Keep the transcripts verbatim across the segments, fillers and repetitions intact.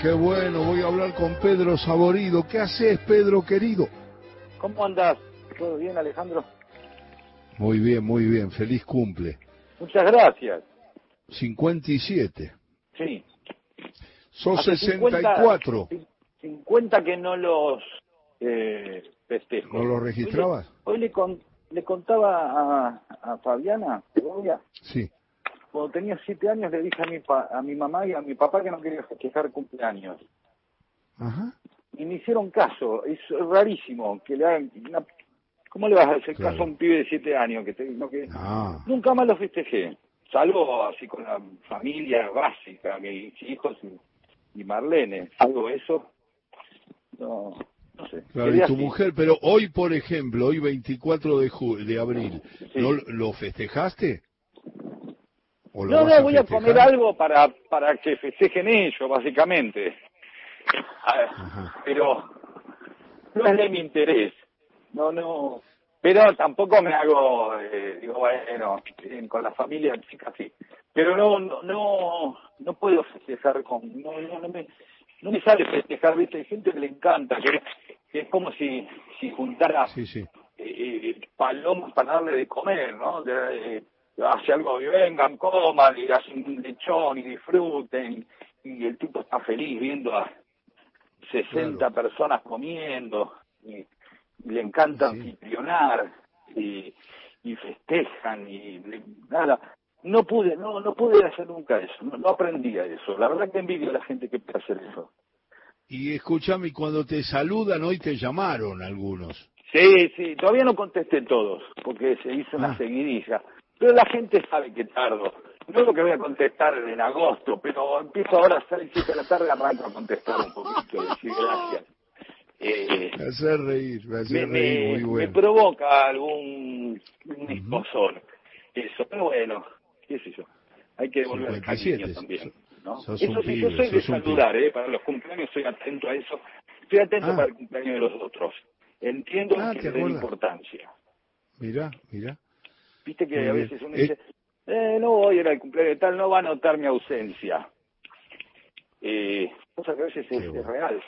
qué bueno, voy a hablar con Pedro Saborido. ¿Qué haces, Pedro, querido? ¿Cómo andás? ¿Todo bien, Alejandro? Muy bien, muy bien. Feliz cumple. Muchas gracias. cincuenta y siete. Sí. Sos sesenta y cuatro. cincuenta que no los eh, festejo. ¿No los registrabas? Hoy le, hoy le, con, le contaba a, a Fabiana, ¿verdad? Sí. Cuando tenía siete años le dije a mi, pa, a mi mamá y a mi papá que no quería festejar cumpleaños. Ajá. Y me hicieron caso. Es rarísimo que le hagan... Una... ¿Cómo le vas a hacer claro. caso a un pibe de siete años? que, te... no, que... Ah. Nunca más lo festejé. Salvo así con la familia básica, mis hijos y, y Marlene. Salvo eso, no, no sé. Claro, y tu así? mujer, pero hoy, por ejemplo, hoy veinticuatro de abril, sí. ¿no lo festejaste? No, no, voy festejar? a poner algo para para que festejen ellos, básicamente. Ajá. Pero no es de mi interés. No, no. Pero tampoco me hago, eh, digo, bueno, con la familia, chica, sí. Pero no, no, no, no puedo festejar con, no, no, no me, no me sale festejar, viste, hay gente que le encanta, que, que es como si, si juntara sí, sí. Eh, palomas para darle de comer, ¿no? De, eh, hace algo, y vengan, coman, y hacen un lechón, y disfruten, y el tipo está feliz viendo a sesenta claro. personas comiendo, y... le encanta sí. anfitrionar y, y festejan y le, nada no pude no no pude hacer nunca eso, no, no aprendí a eso, la verdad que envidio a la gente que puede hacer eso. Y escúchame, cuando te saludan hoy te llamaron algunos. Sí, sí, todavía no contesté todos porque se hizo una ah. seguidilla, pero la gente sabe que tardo, no es lo que voy a contestar en agosto, pero empiezo ahora a las seis de la tarde, arranco a contestar un poquito y decir gracias. Eh, me hace reír, me hace me, reír muy me, bueno. Me provoca algún un esposón, uh-huh. eso, pero bueno, qué sé yo, hay que devolver el cariño también, ¿no? Eso sí, pibe, yo soy de saludar, eh, para los cumpleaños soy atento a eso, estoy atento ah. para el cumpleaños de los otros, entiendo ah, que es de importancia. Mirá, mirá. Viste que muy a veces uno eh. dice, eh, no voy a ir al cumpleaños de tal, no va a notar mi ausencia, eh, cosa que a veces es, bueno. es real.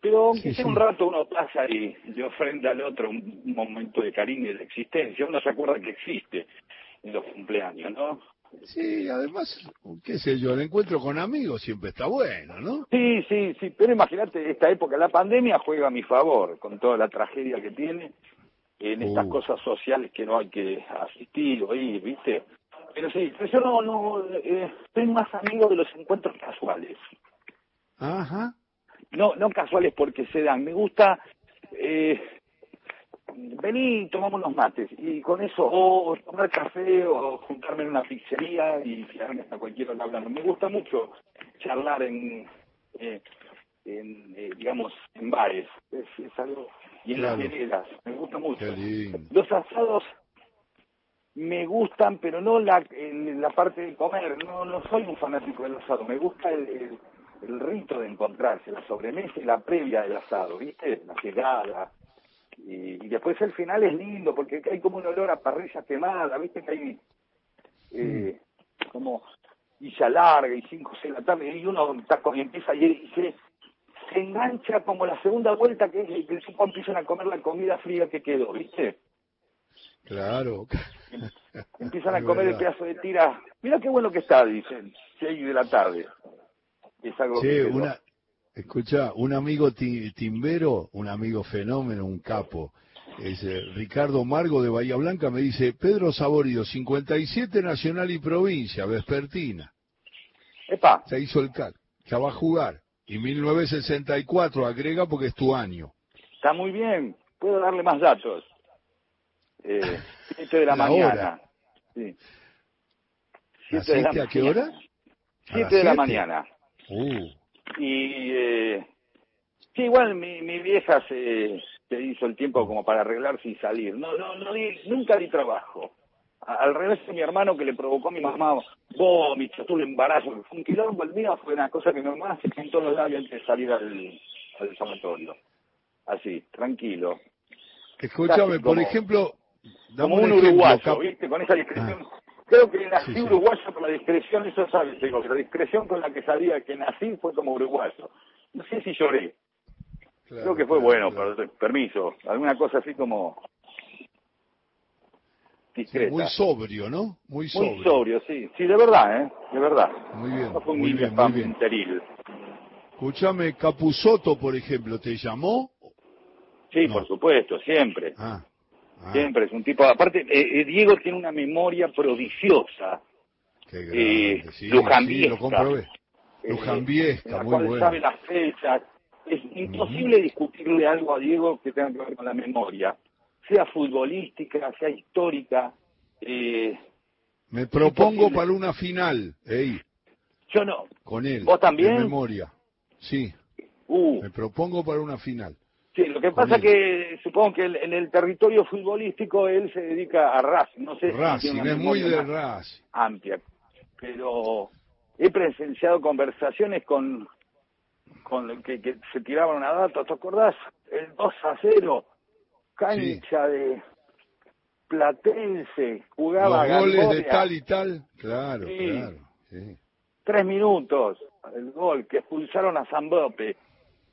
Pero aunque sí, sea un sí. rato uno pasa y le ofrenda al otro un momento de cariño y de existencia, uno se acuerda que existe en los cumpleaños, ¿no? Sí, además, qué sé yo, el encuentro con amigos siempre está bueno, ¿no? Sí, sí, sí, pero imagínate, esta época, la pandemia juega a mi favor, con toda la tragedia que tiene, en uh. estas cosas sociales que no hay que asistir o ir, ¿viste? Pero sí, pero yo no, no, eh, soy más amigo de los encuentros casuales. Ajá. No, no casuales porque se dan. Me gusta, eh, vení, tomamos unos mates. Y con eso, o, o tomar café, o juntarme en una pizzería y quedarme a cualquier hora hablando. Me gusta mucho charlar en, eh, en eh, digamos, en bares. Es, es algo, y en claro. las veredas. Me gusta mucho. Los asados me gustan, pero no la, en la parte de comer. No, no soy un fanático del asado. Me gusta el... el el rito de encontrarse, la sobremesa y la previa del asado, ¿viste? La llegada. Y, y después el final es lindo, porque hay como un olor a parrilla quemada, ¿viste? Que hay eh, sí. como ya larga y cinco o seis de la tarde, y uno está, y empieza y, y se, se engancha como la segunda vuelta, que es que el supo empiezan a comer la comida fría que quedó, ¿viste? Claro. Empiezan a comer el pedazo de tira. Mirá qué bueno que está, dicen, seis de la tarde. Es algo sí, que una, escucha, un amigo ti, timbero, un amigo fenómeno, un capo, es eh, Ricardo Margo de Bahía Blanca, me dice, Pedro Saborido, cincuenta y siete Nacional y Provincia, vespertina. Epa. Se hizo el cal, ya va a jugar. Y mil novecientos sesenta y cuatro, agrega porque es tu año. Está muy bien, puedo darle más datos. Eh, siete de la, la mañana. Sí. siete de la ¿A qué hora? siete de la mañana. Uh. Y eh, sí, igual mi, mi vieja se, se hizo el tiempo como para arreglarse y salir. No, no, no di, nunca di trabajo. Al revés de mi hermano que le provocó a mi mamá vómito, tú le embarazo, un quilombo, el mío fue una cosa que mi hermana se pintó los labios antes de salir al, al sanatorio. Así, tranquilo. Escúchame, como, por ejemplo, como un, un ejemplo, uruguayo, cap... ¿viste? Con esa discreción. Ah. Creo que nací sí, uruguayo sí. con la discreción, eso sabes, digo, la discreción con la que sabía que nací fue como uruguayo. no sé si lloré. Claro, Creo que fue claro, bueno, claro. Per, permiso, alguna cosa así como discreta. Sí, muy sobrio, ¿no? Muy sobrio. Muy sobrio, sí. Sí, de verdad, ¿eh? De verdad. Muy bien, no fue un muy bien, muy bien. Teril. Escúchame, Capusotto, por ejemplo, ¿te llamó? Sí, no. Por supuesto, siempre. Ah. Ah. Siempre es un tipo... Aparte, eh, eh, Diego tiene una memoria prodigiosa. Qué grande, eh, sí, lujambiesca. Sí, lo comprobé. Lujambiesca, eh, la muy cual bueno. Sabe las fechas. Es imposible uh-huh. discutirle algo a Diego que tenga que ver con la memoria, sea futbolística, sea histórica. Eh, Me propongo para una final, ey. Yo no. Con él. ¿Vos también? De memoria, sí. Uh. Me propongo para una final. Sí, lo que pasa es que supongo que el, en el territorio futbolístico él se dedica a Racing. No sé Racing, si es muy de Racing. Amplia. Pero he presenciado conversaciones con... con que, que se tiraban una data, ¿te acordás? El dos a cero, cancha sí. de Platense, jugaba Los goles Gamoria. De tal y tal, claro, sí. claro. Sí. Tres minutos, el gol, que expulsaron a Zambope,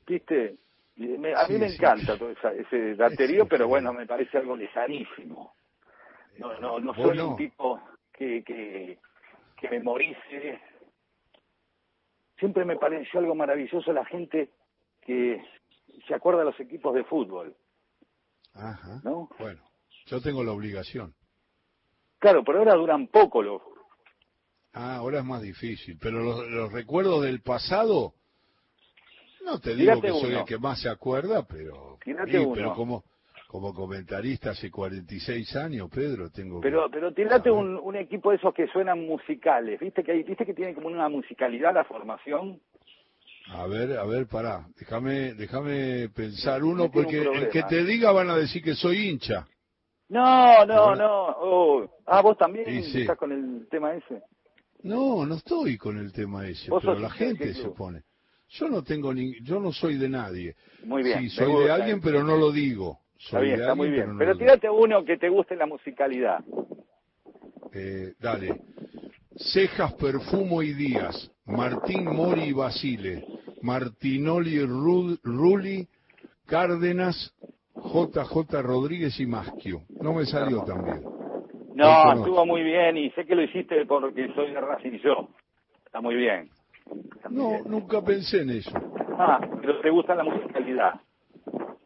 ¿viste? Y me, a sí, mí me sí. encanta todo esa, ese daterío, sí, pero bueno, me parece algo lejanísimo. No, no, no soy no? un tipo que, que, que memorice... Siempre me pareció algo maravilloso la gente que se acuerda de los equipos de fútbol. Ajá. ¿No? Bueno, yo tengo la obligación. Claro, pero ahora duran poco los... Ah, ahora es más difícil. Pero los, los recuerdos del pasado, no te digo Tirate que uno. soy el que más se acuerda, pero... Tirate sí, uno. Pero como, como comentarista hace cuarenta y seis años, Pedro, tengo... Pero, que... pero tirate ah, un, un equipo de esos que suenan musicales, ¿viste? Que hay, ¿viste que tiene como una musicalidad la formación? A ver, a ver, pará, déjame déjame pensar uno, porque un el que te diga van a decir que soy hincha. No, no, no. Oh. Ah, vos también sí, sí. estás con el tema ese. No, no estoy con el tema ese, pero la gente se pone. Yo no tengo ni... Yo no soy de nadie. Muy bien. Sí, soy de alguien, pero no lo digo. Está bien, está muy bien. Pero, no pero tirate uno que te guste la musicalidad. Eh, dale. Cejas, Perfumo y Díaz. Martín Mori y Basile. Martinoli, Rulli, Cárdenas, J J Rodríguez y Masquio. No me salió tan bien. No, estuvo muy bien y sé que lo hiciste porque soy de Racing y yo. Está muy bien. Está muy no, bien. Nunca pensé en eso. Ah, pero te gusta la musicalidad.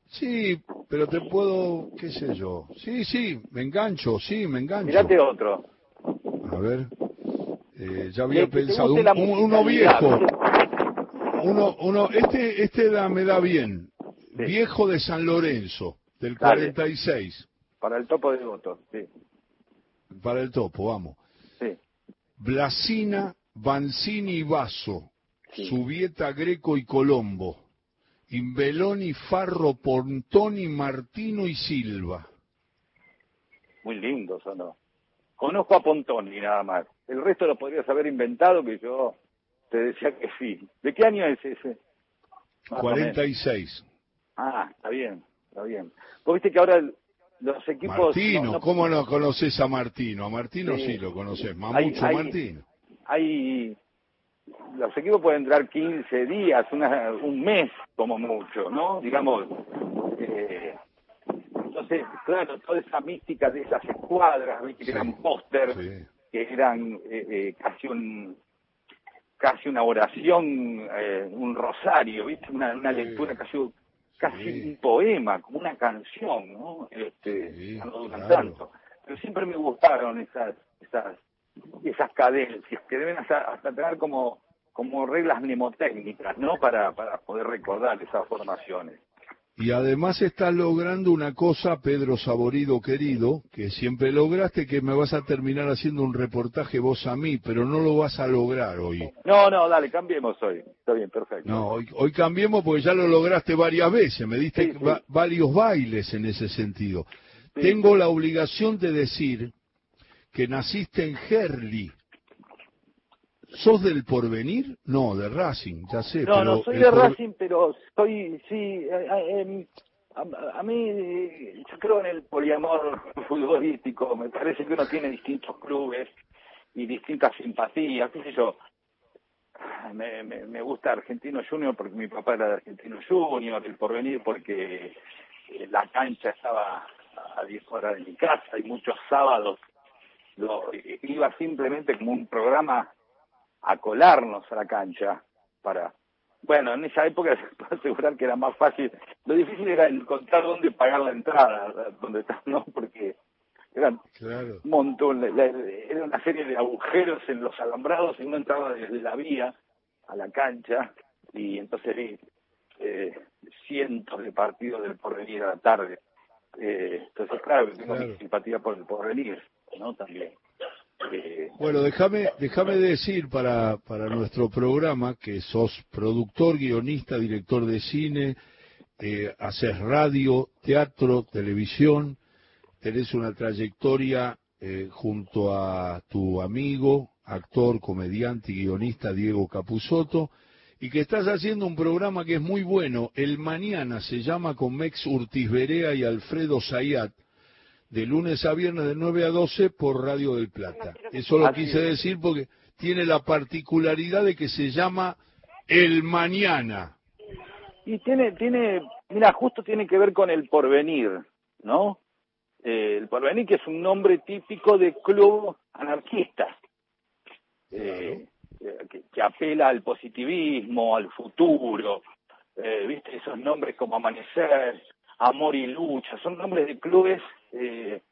Sí, pero te puedo, qué sé yo. Sí, sí, me engancho, sí, me engancho. Mirate otro. A ver, eh, ya había pensado un, uno viejo. Uno, uno, este, este da, me da bien. Sí. Viejo de San Lorenzo, del Dale. cuarenta y seis. Para el topo de votos, sí. Para el topo, vamos. Sí. Blasina, Banzini y Basso, sí. Subieta, Greco y Colombo. Imbeloni, Farro, Pontoni, Martino y Silva. Muy lindos, ¿o no? Conozco a Pontoni nada más. El resto lo podrías haber inventado, que yo te decía que sí. ¿De qué año es ese? Más cuarenta y seis. Ah, está bien, está bien. Vos viste que ahora los equipos... Martino, no, no... ¿cómo no conoces a Martino? A Martino sí, sí lo conoces, Mamucho hay, hay, Martino. Hay... Los equipos pueden durar quince días, una, un mes como mucho, ¿no? Digamos, eh, entonces, claro, toda esa mística de esas escuadras, ¿viste? Sí, que eran póster, sí. que eran eh, eh, casi un casi una oración, eh, un rosario, ¿viste? Una, una sí. lectura casi casi sí. un poema, como una canción, ¿no? Este, sí, no duran claro. tanto. Pero siempre me gustaron esas... esas esas cadencias que deben hasta, hasta tener como como reglas mnemotécnicas, ¿no? Para para poder recordar esas formaciones. Y además estás logrando una cosa, Pedro Saborido querido, que siempre lograste, que me vas a terminar haciendo un reportaje vos a mí, pero no lo vas a lograr hoy. No, no, dale, cambiemos hoy. Está bien, perfecto. No, hoy, hoy cambiemos porque ya lo lograste varias veces, me diste sí, sí. Va, varios bailes en ese sentido. Sí, Tengo sí. la obligación de decir... que naciste en Gerli. ¿Sos del Porvenir? No, de Racing, ya sé. No, pero no, soy de por... Racing, pero soy, sí, a, a, a mí, yo creo en el poliamor futbolístico, me parece que uno tiene distintos clubes y distintas simpatías, qué sé yo. me, me, me gusta Argentino Junior porque mi papá era de Argentino Junior, El Porvenir porque la cancha estaba a diez horas de mi casa y muchos sábados lo, iba simplemente como un programa a colarnos a la cancha para... Bueno, en esa época se puede asegurar que era más fácil. Lo difícil era encontrar dónde pagar la entrada, dónde está, ¿no? Porque eran claro. un montón, la, la, era una serie de agujeros en los alambrados y uno entraba desde la vía a la cancha y entonces vi eh, cientos de partidos del Porvenir a la tarde. Eh, entonces, claro, tengo claro. mi simpatía por El Porvenir, ¿no? También. Bueno, déjame déjame decir para para nuestro programa que sos productor, guionista, director de cine, eh, haces radio, teatro, televisión, tenés una trayectoria eh, junto a tu amigo, actor, comediante y guionista Diego Capusotto, y que estás haciendo un programa que es muy bueno, El Mañana se llama, con Mex Urtiz Berea y Alfredo Zayat, de lunes a viernes de nueve a doce por Radio del Plata. Eso lo quise decir porque tiene la particularidad de que se llama El Mañana. Y tiene, tiene, mira, justo tiene que ver con El Porvenir, ¿no? Eh, El Porvenir, que es un nombre típico de club anarquista, eh, claro. que, que apela al positivismo, al futuro, eh, ¿viste? Esos nombres como Amanecer, Amor y Lucha, son nombres de clubes eh,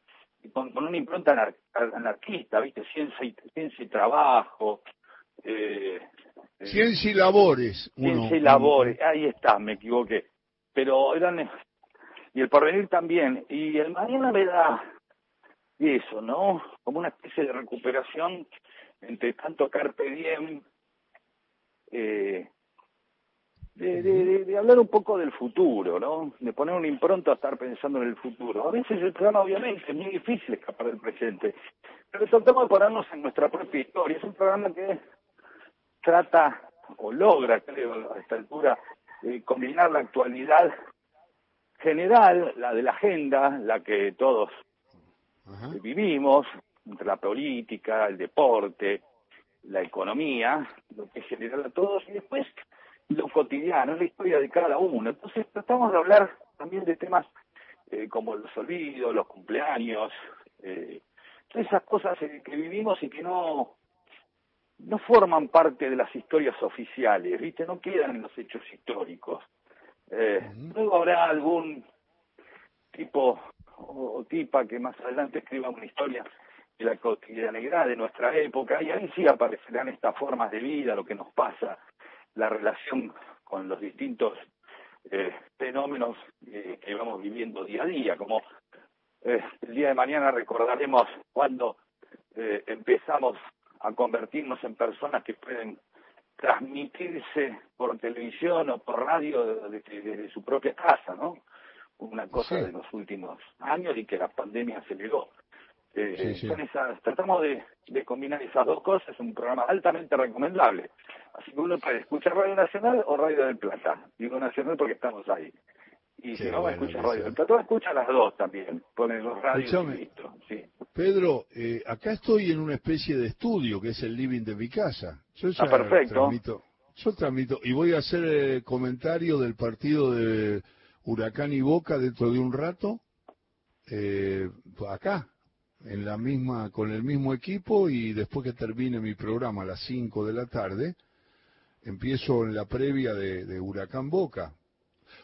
con, con una impronta anar, anarquista, ¿viste? Ciencia y, ciencia y trabajo. Eh, eh, ciencia y labores. Ciencia uno. y labores, ahí está, me equivoqué. Pero eran... Y El Porvenir también. Y El Mañana me da eso, ¿no? Como una especie de recuperación entre tanto Carpe Diem, eh, De, de, de hablar un poco del futuro, ¿no? De poner un impronto a estar pensando en el futuro. A veces el programa, obviamente, es muy difícil escapar del presente, pero tratamos de ponernos en nuestra propia historia. Es un programa que trata, o logra, creo, a esta altura, eh, combinar la actualidad general, la de la agenda, la que todos eh, vivimos, entre la política, el deporte, la economía, lo que es general a todos, y después... lo cotidiano, la historia de cada uno. Entonces tratamos de hablar también de temas eh, como los olvidos, los cumpleaños, eh, todas esas cosas eh, que vivimos y que no no forman parte de las historias oficiales, ¿viste? No quedan en los hechos históricos. Eh, uh-huh. Luego habrá algún tipo o, o tipa que más adelante escriba una historia de la cotidianidad de nuestra época, y ahí sí aparecerán estas formas de vida, lo que nos pasa, la relación con los distintos eh, fenómenos eh, que vamos viviendo día a día, como eh, el día de mañana recordaremos cuando eh, empezamos a convertirnos en personas que pueden transmitirse por televisión o por radio desde, desde su propia casa, ¿no? Una cosa sí. de los últimos años y que la pandemia aceleró. Eh, sí, sí. Con esas, tratamos de, de combinar esas dos cosas. Es un programa altamente recomendable, así que uno puede escuchar Radio Nacional o Radio del Plata. Digo Nacional porque estamos ahí, y si no va a escuchar Radio del Plata, escucha las dos también, ponen los radios y listo. Sí. Pedro, eh, acá estoy en una especie de estudio que es el living de mi casa. Yo ya ah, perfecto. Transmito, yo transmito y voy a hacer eh, comentario del partido de Huracán y Boca dentro de un rato, eh, acá en la misma, con el mismo equipo, y después que termine mi programa a las cinco de la tarde, empiezo en la previa de, de Huracán Boca.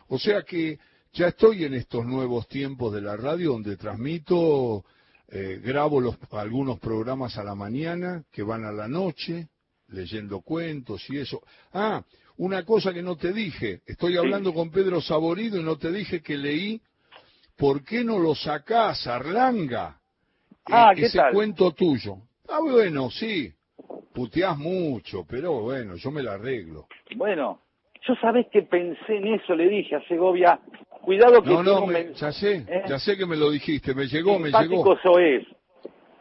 O sea que ya estoy en estos nuevos tiempos de la radio, donde transmito, eh, grabo los, algunos programas a la mañana, que van a la noche, leyendo cuentos y eso. Ah, una cosa que no te dije, estoy hablando sí. con Pedro Saborido y no te dije que leí, ¿por qué no lo sacás, Arlanga? Ah, ¿qué ese tal? Cuento tuyo. Ah, bueno, sí, puteás mucho, pero bueno, yo me la arreglo. Bueno, yo sabés que pensé en eso, le dije a Segovia, cuidado que... No, no, me... men... ya sé, ¿Eh? ya sé que me lo dijiste, me llegó, simpático me llegó. Soez,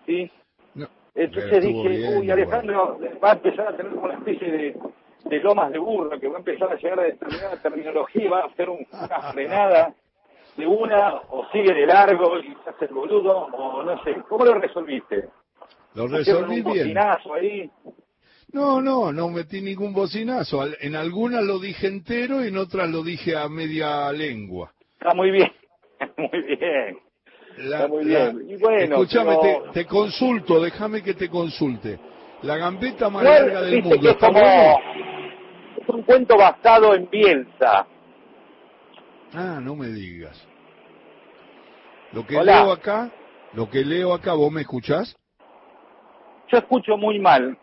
¿sí? No, entonces dije, bien, uy, Alejandro bueno. va a empezar a tener como una especie de, de lomas de burro, que va a empezar a llegar a determinada terminología, va a hacer un, una frenada... de una, o sigue de largo y se hace el boludo, o no sé. ¿Cómo lo resolviste? Lo resolví bien. Ahí. No, no, no metí ningún bocinazo. En algunas lo dije entero y en otras lo dije a media lengua. Está muy bien, muy bien. La, Está muy la, bien. Y bueno, escuchame, pero... te, te consulto, déjame que te consulte. La gambeta más bueno, larga del mundo. Es, ¿está como... bueno? Es un cuento basado en Bielsa. Ah, no me digas. Lo que Hola. leo acá, lo que leo acá, ¿vos me escuchás? Yo escucho muy mal.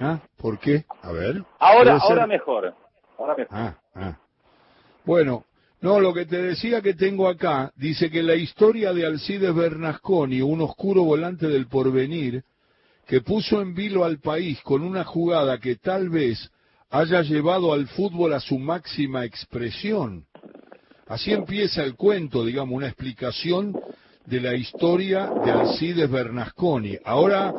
Ah, ¿por qué? A ver. Ahora, ahora mejor. Ahora mejor. Ah, ah. Bueno, no, lo que te decía que tengo acá, dice que la historia de Alcides Bernasconi, un oscuro volante del Porvenir, que puso en vilo al país con una jugada que tal vez haya llevado al fútbol a su máxima expresión. Así empieza el cuento, digamos, una explicación de la historia de Alcides Bernasconi. Ahora,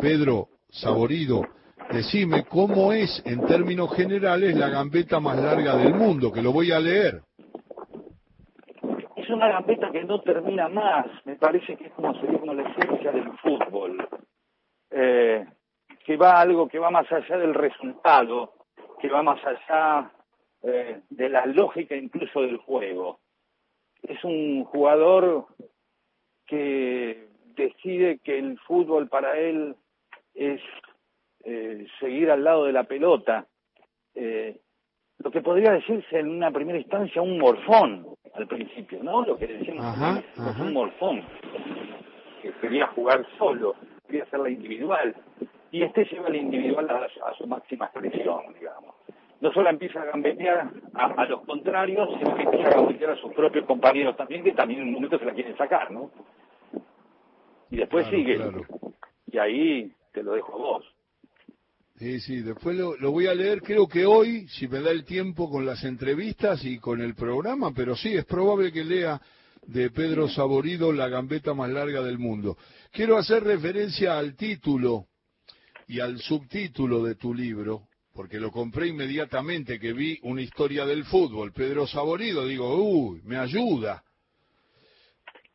Pedro Saborido, decime cómo es, en términos generales, la gambeta más larga del mundo, que lo voy a leer. Es una gambeta que no termina más, me parece que es como seguir con la esencia del fútbol. Eh, que va algo que va más allá del resultado, que va más allá eh, de la lógica incluso del juego. Es un jugador que decide que el fútbol para él es eh, seguir al lado de la pelota, eh, lo que podría decirse en una primera instancia un morfón al principio, ¿no? Lo que decimos ajá, es ajá. un morfón, que quería jugar solo, quería hacer la individual, y este lleva la individual a, a su máxima expresión, digamos. No solo empieza a gambetear a, a los contrarios, sino que empieza a gambetear a sus propios compañeros también, que también en un momento se la quieren sacar, ¿no? Y después claro, sigue, claro. Y ahí te lo dejo a vos. Sí, sí, después lo, lo voy a leer, creo que hoy, si me da el tiempo con las entrevistas y con el programa, pero sí, es probable que lea de Pedro Saborido la gambeta más larga del mundo. Quiero hacer referencia al título y al subtítulo de tu libro, porque lo compré inmediatamente que vi una historia del fútbol. Pedro Saborido, digo, uy, me ayuda.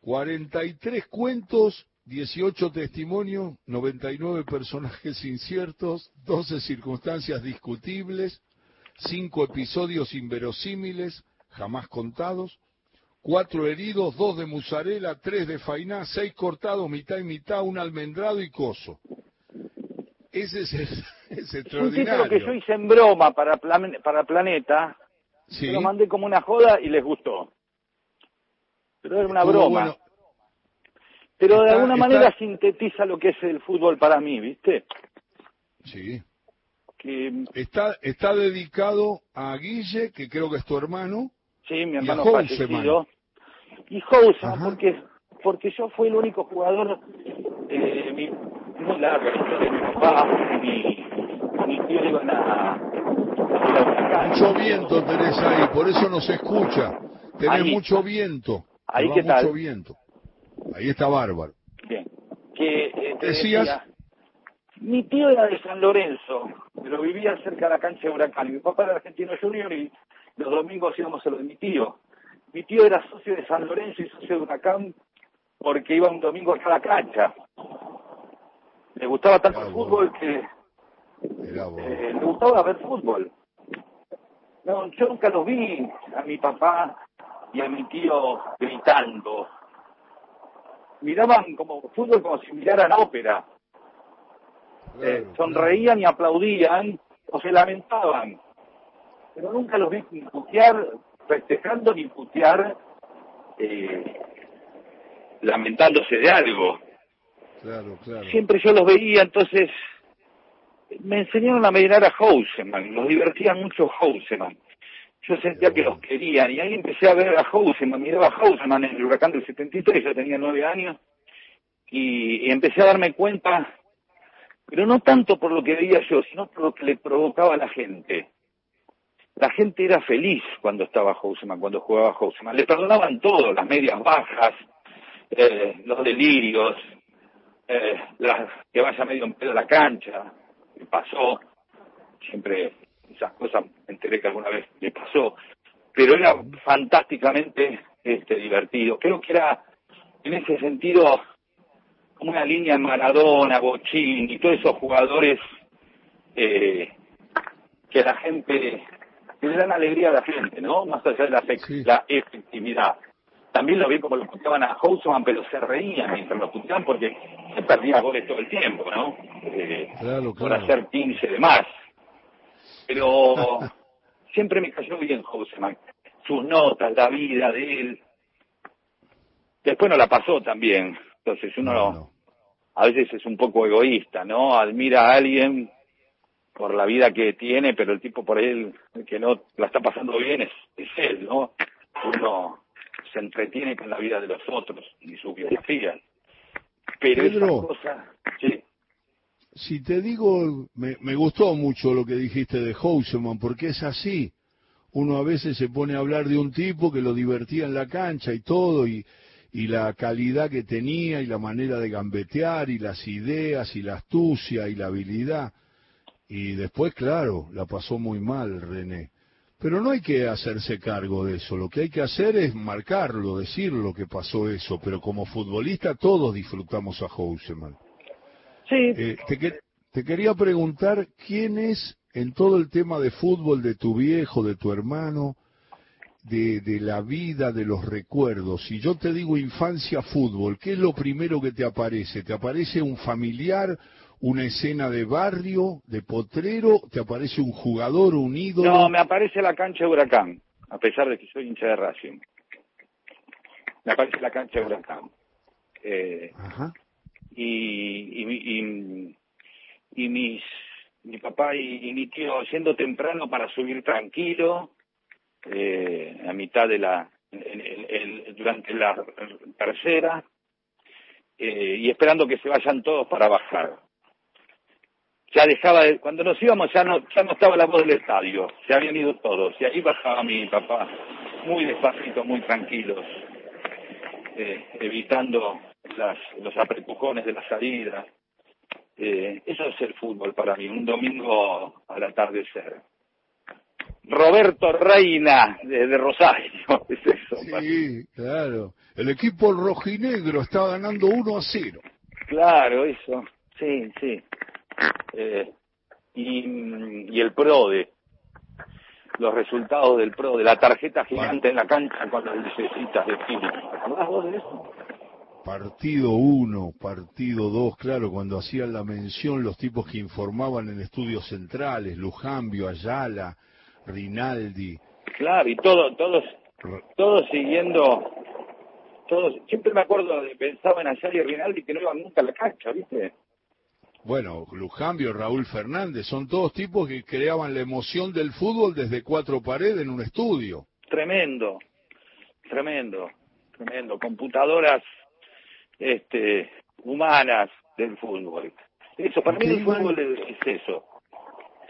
cuarenta y tres cuentos, dieciocho testimonios, noventa y nueve personajes inciertos, doce circunstancias discutibles, cinco episodios inverosímiles, jamás contados, cuatro heridos, dos de musarela, tres de fainá, seis cortados, mitad y mitad, un almendrado y coso. Ese es, es, es extraordinario. Un título que yo hice en broma para, plan, para Planeta, ¿sí? Lo mandé como una joda y les gustó. Pero era una Estuvo broma. Bueno. Pero de está, alguna está... manera sintetiza lo que es el fútbol para mí, ¿viste? Sí. Que... Está, está dedicado a Guille, que creo que es tu hermano. Sí, mi hermano y fallecido. Y Houseman, porque, porque yo fui el único jugador eh, de mi, muy larga de mi papá, mi, mi tío iban a, a mucho viento tenés ahí, por eso no se escucha. Tenés ahí, mucho viento. Ahí que tal. Mucho viento. Ahí está bárbaro. Bien. Que, eh, decías... Decía, mi tío era de San Lorenzo, pero vivía cerca de la cancha de Huracán. Mi papá era Argentino Junior y los domingos íbamos a lo de mi tío. Mi tío era socio de San Lorenzo y socio de Huracán porque iba un domingo a la cancha. Le gustaba tanto era el fútbol vos. que... Eh, le gustaba ver fútbol. No, yo nunca los vi a mi papá y a mi tío gritando. Miraban como fútbol como si miraran ópera. Claro, eh, sonreían claro. y aplaudían o se lamentaban. Pero nunca los vi ni putear, festejando ni putear, eh, lamentándose de algo. Claro, claro. Siempre yo los veía, entonces me enseñaron a mirar a Houseman, los divertía mucho Houseman. Yo sentía bueno. que los querían, y ahí empecé a ver a Houseman, miraba a Houseman en el Huracán del setenta y tres, yo tenía nueve años, y, y empecé a darme cuenta, pero no tanto por lo que veía yo, sino por lo que le provocaba a la gente. La gente era feliz cuando estaba Houseman, cuando jugaba Houseman. Le perdonaban todo, las medias bajas, eh, los delirios, eh, las, que vaya medio en pedo a la cancha, que pasó, siempre esas cosas me enteré que alguna vez le pasó, pero era fantásticamente este divertido. Creo que era, en ese sentido, como una línea en Maradona, Bochini, todos esos jugadores eh, que la gente, que le dan alegría a la gente, ¿no? Más allá de la, sí. la efectividad. También lo vi como lo puteaban a Houseman, pero se reían mientras lo puteaban porque se perdía goles todo el tiempo, ¿no? Eh, claro, claro. Por hacer quince de más. Pero siempre me cayó bien Houseman. Sus notas, la vida de él. Después no la pasó también. Entonces uno no, no. a veces es un poco egoísta, ¿no? Admira a alguien por la vida que tiene, pero el tipo por él que no la está pasando bien es, es él, ¿no? Uno se entretiene con la vida de los otros y su biografía. Pero Pedro, esas cosas, ¿sí? Si te digo, me, me gustó mucho lo que dijiste de Houseman, porque es así. Uno a veces se pone a hablar de un tipo que lo divertía en la cancha y todo, y, y la calidad que tenía, y la manera de gambetear, y las ideas, y la astucia, y la habilidad. Y después, claro, la pasó muy mal, René. Pero no hay que hacerse cargo de eso. Lo que hay que hacer es marcarlo, decir lo que pasó eso. Pero como futbolista todos disfrutamos a Houseman. Sí. Eh, te, que, te quería preguntar quién es... en todo el tema de fútbol de tu viejo, de tu hermano, de, de la vida, de los recuerdos. Si yo te digo infancia fútbol, ¿qué es lo primero que te aparece? ¿Te aparece un familiar, una escena de barrio, de potrero? ¿Te aparece un jugador, un ídolo? No, me aparece la cancha de Huracán, a pesar de que soy hincha de Racing. Me aparece la cancha de Huracán. Eh, Ajá. Y, y, y, y mis... mi papá y, y mi tío yendo temprano para subir tranquilo eh, a mitad de la en, en, en, durante la tercera eh, y esperando que se vayan todos para bajar. Ya dejaba de, cuando nos íbamos ya no ya no estaba la voz del estadio, se habían ido todos y ahí bajaba mi papá muy despacito, muy tranquilos, eh, evitando las los apretujones de la salida. Eh, eso es el fútbol para mí, un domingo al atardecer. Roberto Reina, de, de Rosario, es eso. Sí, claro. El equipo rojinegro está ganando uno a cero. Claro, eso. Sí, sí. Eh, y, y el PRODE, los resultados del PRODE, la tarjeta gigante, bueno, en la cancha con las lucecitas de Pino. ¿Acordás vos de eso? Partido uno, partido dos, claro, cuando hacían la mención los tipos que informaban en estudios centrales, Lujambio, Ayala, Rinaldi. Claro, y todo, todos todos siguiendo, todos, siempre me acuerdo, de, pensaba en Ayala y Rinaldi que no iban nunca a la cancha, ¿viste? Bueno, Lujambio, Raúl Fernández, son todos tipos que creaban la emoción del fútbol desde cuatro paredes en un estudio. Tremendo, tremendo, tremendo, computadoras... este humanas del fútbol. Eso, para mí el fútbol es, es eso.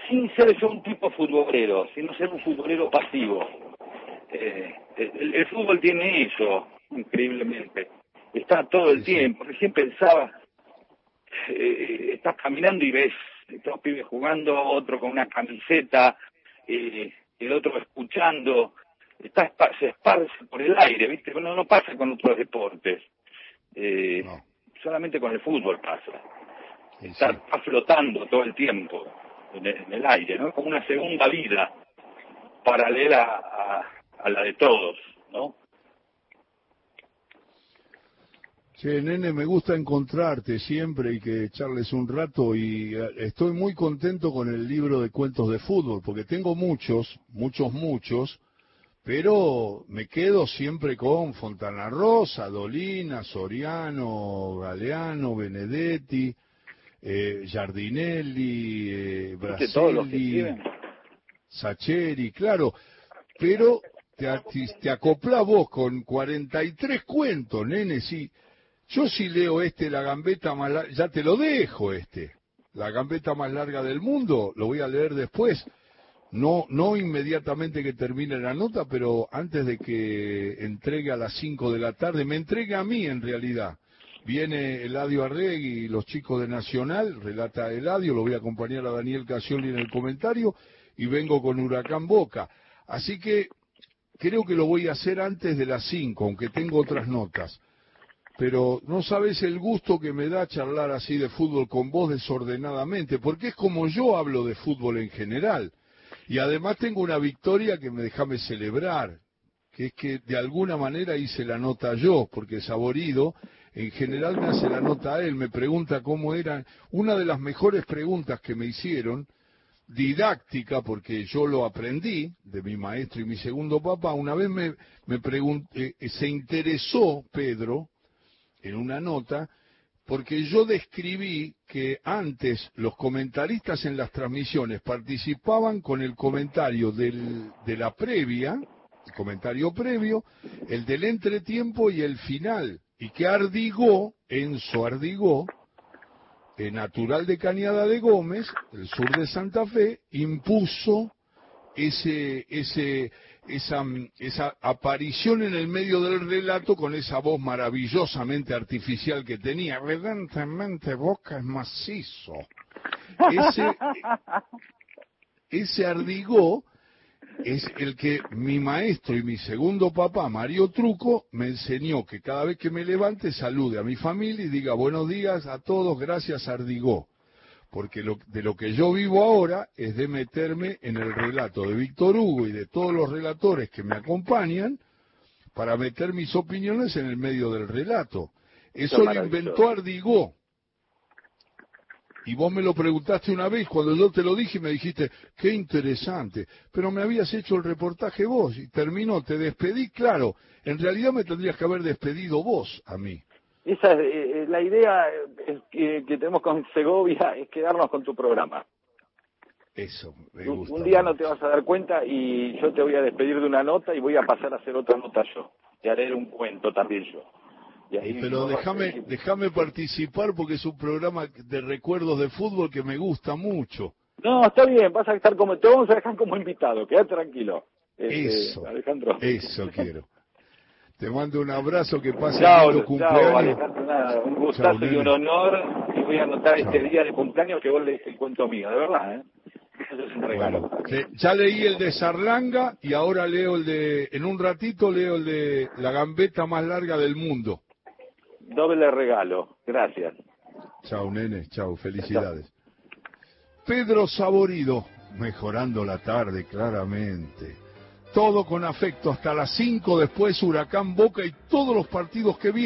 Sin ser yo un tipo futbolero, sino ser un futbolero pasivo. Eh, el, el fútbol tiene eso, increíblemente. Está todo el sí, tiempo. Recién pensaba, eh, estás caminando y ves dos pibes jugando, otro con una camiseta, eh, el otro escuchando. Está, se esparce por el aire, ¿viste? Bueno, no pasa con otros deportes. Eh, no. Solamente con el fútbol pasa. Sí, Estar, sí. Está flotando todo el tiempo en el, en el aire, ¿no? Como una segunda vida paralela a, a la de todos, ¿no? Che, nene, me gusta encontrarte siempre y que charles un rato, y estoy muy contento con el libro de cuentos de fútbol porque tengo muchos, muchos, muchos. Pero me quedo siempre con Fontana Rosa, Dolina, Soriano, Galeano, Benedetti, eh, Giardinelli, eh, Brasilli, Sacheri, claro. Pero te, te acoplás vos con cuarenta y tres cuentos, nene. Si, yo si leo este, la gambeta más larga, ya te lo dejo este, la gambeta más larga del mundo, lo voy a leer después. No, no inmediatamente que termine la nota, pero antes de que entregue a las cinco de la tarde, me entrega a mí en realidad. Viene Eladio Arregui y los chicos de Nacional, relata Eladio, lo voy a acompañar a Daniel Casioli en el comentario, y vengo con Huracán Boca. Así que creo que lo voy a hacer antes de las cinco, aunque tengo otras notas. pero no sabés el gusto que me da charlar así de fútbol con vos desordenadamente, porque es como yo hablo de fútbol en general. Y además tengo una victoria que me dejame celebrar, que es que de alguna manera hice la nota yo, porque Saborido en general me hace la nota a él, me pregunta cómo era. Una de las mejores preguntas que me hicieron, didáctica, porque yo lo aprendí de mi maestro y mi segundo papá, una vez me, me pregunté, eh, se interesó Pedro en una nota, porque yo describí que antes los comentaristas en las transmisiones participaban con el comentario del, de la previa, el comentario previo, el del entretiempo y el final, y que Ardigó, Enzo Ardigó, natural de Cañada de Gómez, del sur de Santa Fe, impuso ese, ese, esa, esa aparición en el medio del relato con esa voz maravillosamente artificial que tenía. Evidentemente Boca es macizo. Ese, ese Ardigó es el que mi maestro y mi segundo papá, Mario Truco, me enseñó que cada vez que me levante salude a mi familia y diga buenos días a todos, gracias Ardigó, porque lo, de lo que yo vivo ahora es de meterme en el relato de Víctor Hugo y de todos los relatores que me acompañan para meter mis opiniones en el medio del relato. Eso lo inventó Ardigó. Y vos me lo preguntaste una vez, cuando yo te lo dije y me dijiste, qué interesante, pero me habías hecho el reportaje vos, y terminó, te despedí, claro, en realidad me tendrías que haber despedido vos a mí. Esa es eh, la idea que, que tenemos con Segovia, es quedarnos con tu programa. Eso, me gusta. Un, un día no te vas a dar cuenta y yo te voy a despedir de una nota y voy a pasar a hacer otra nota yo, y haré un cuento también yo. Pero déjame déjame participar porque es un programa de recuerdos de fútbol que me gusta mucho. No, está bien, vas a estar como, te vamos a dejar como invitado, quédate tranquilo. Este, eso, Alejandro. Eso quiero. Te mando un abrazo, que pase chao, tu cumpleaños. Chao, Alejandro, nada, un gustazo chao, y un honor. Y voy a anotar chao. Este día de cumpleaños que vos lees el cuento mío, de verdad, ¿eh? Eso es un regalo. Bueno, le, ya leí el de Sarlanga y ahora leo el de, en un ratito leo el de La gambeta más larga del mundo. Doble regalo, gracias. Chau, nene, chau, felicidades. Pedro Saborido, mejorando la tarde claramente. Todo con afecto, hasta las cinco después Huracán Boca y todos los partidos que vienen.